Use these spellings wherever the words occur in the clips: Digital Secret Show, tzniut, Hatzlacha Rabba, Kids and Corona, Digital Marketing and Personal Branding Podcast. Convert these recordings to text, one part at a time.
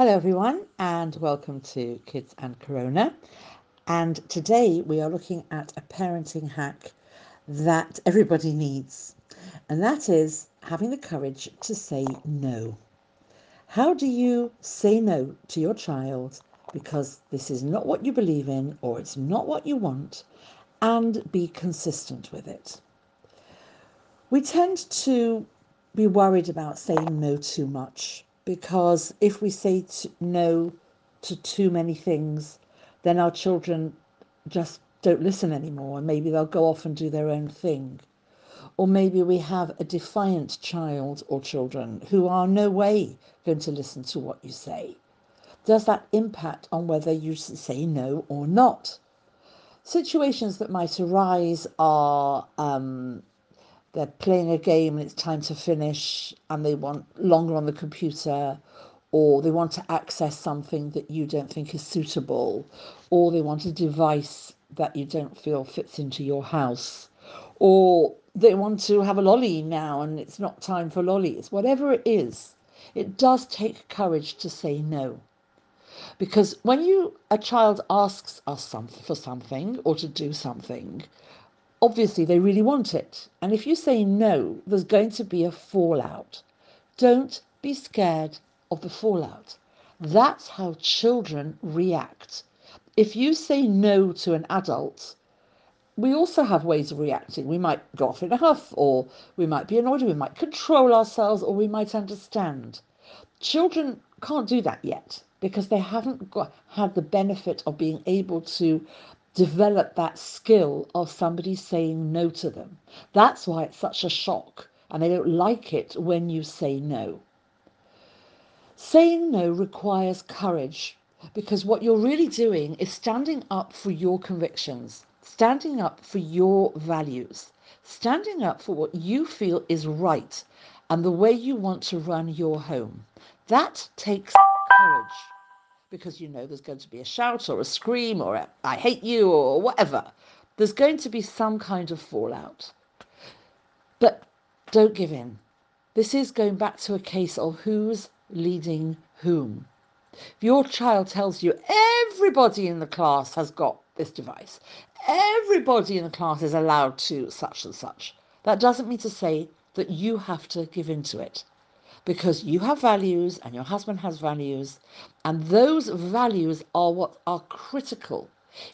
Hello everyone and welcome to Kids and Corona, and today we are looking at a parenting hack that everybody needs, and that is having the courage to say no. How do you say no to your child because this is not what you believe in or it's not what you want, and be consistent with it? We tend to be worried about saying no too much, because if we say no to too many things, then our children just don't listen anymore, and maybe they'll go off and do their own thing. Or maybe we have a defiant child or children who are no way going to listen to what you say. Does that impact on whether you say no or not? Situations that might arise are they're playing a game and it's time to finish and they want longer on the computer, or they want to access something that you don't think is suitable, or they want a device that you don't feel fits into your house, or they want to have a lolly now and it's not time for lollies. Whatever it is, it does take courage to say no. Because when a child asks us for something or to do something, obviously, they really want it. And if you say no, there's going to be a fallout. Don't be scared of the fallout. That's how children react. If you say no to an adult, we also have ways of reacting. We might go off in a huff, or we might be annoyed, or we might control ourselves, or we might understand. Children can't do that yet because they haven't had the benefit of being able to develop that skill of somebody saying no to them. That's why it's such a shock, and they don't like it when you say no. Saying no requires courage, because what you're really doing is standing up for your convictions, standing up for your values, standing up for what you feel is right and the way you want to run your home. That takes courage, because you know there's going to be a shout or a scream or a, "I hate you" or whatever. There's going to be some kind of fallout. But don't give in. This is going back to a case of who's leading whom. If your child tells you everybody in the class has got this device, everybody in the class is allowed to such and such, that doesn't mean to say that you have to give in to it. Because you have values and your husband has values, and those values are what are critical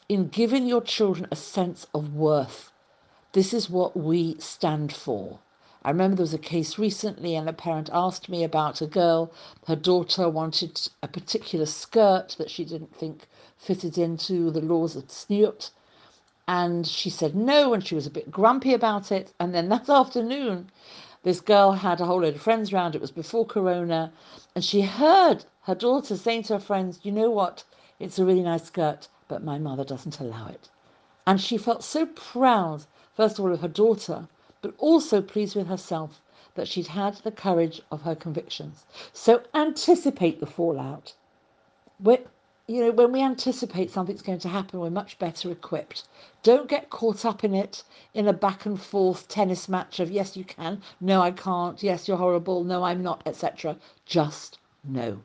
in giving your children a sense of worth. This is what we stand for. I remember there was a case recently, and a parent asked me about a girl. Her daughter wanted a particular skirt that she didn't think fitted into the laws of tzniut, and she said no, and she was a bit grumpy about it. And then that afternoon, this girl had a whole load of friends round. It was before Corona, and she heard her daughter saying to her friends, "You know what, it's a really nice skirt, but my mother doesn't allow it." And she felt so proud, first of all, of her daughter, but also pleased with herself that she'd had the courage of her convictions. So anticipate the fallout. When we anticipate something's going to happen, we're much better equipped. Don't get caught up in it, in a back and forth tennis match of yes, you can, no, I can't, yes, you're horrible, no, I'm not, etc. Just no.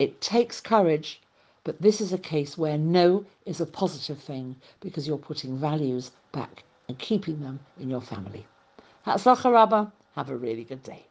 It takes courage, but this is a case where no is a positive thing because you're putting values back and keeping them in your family. Hatzlacha Rabba, have a really good day.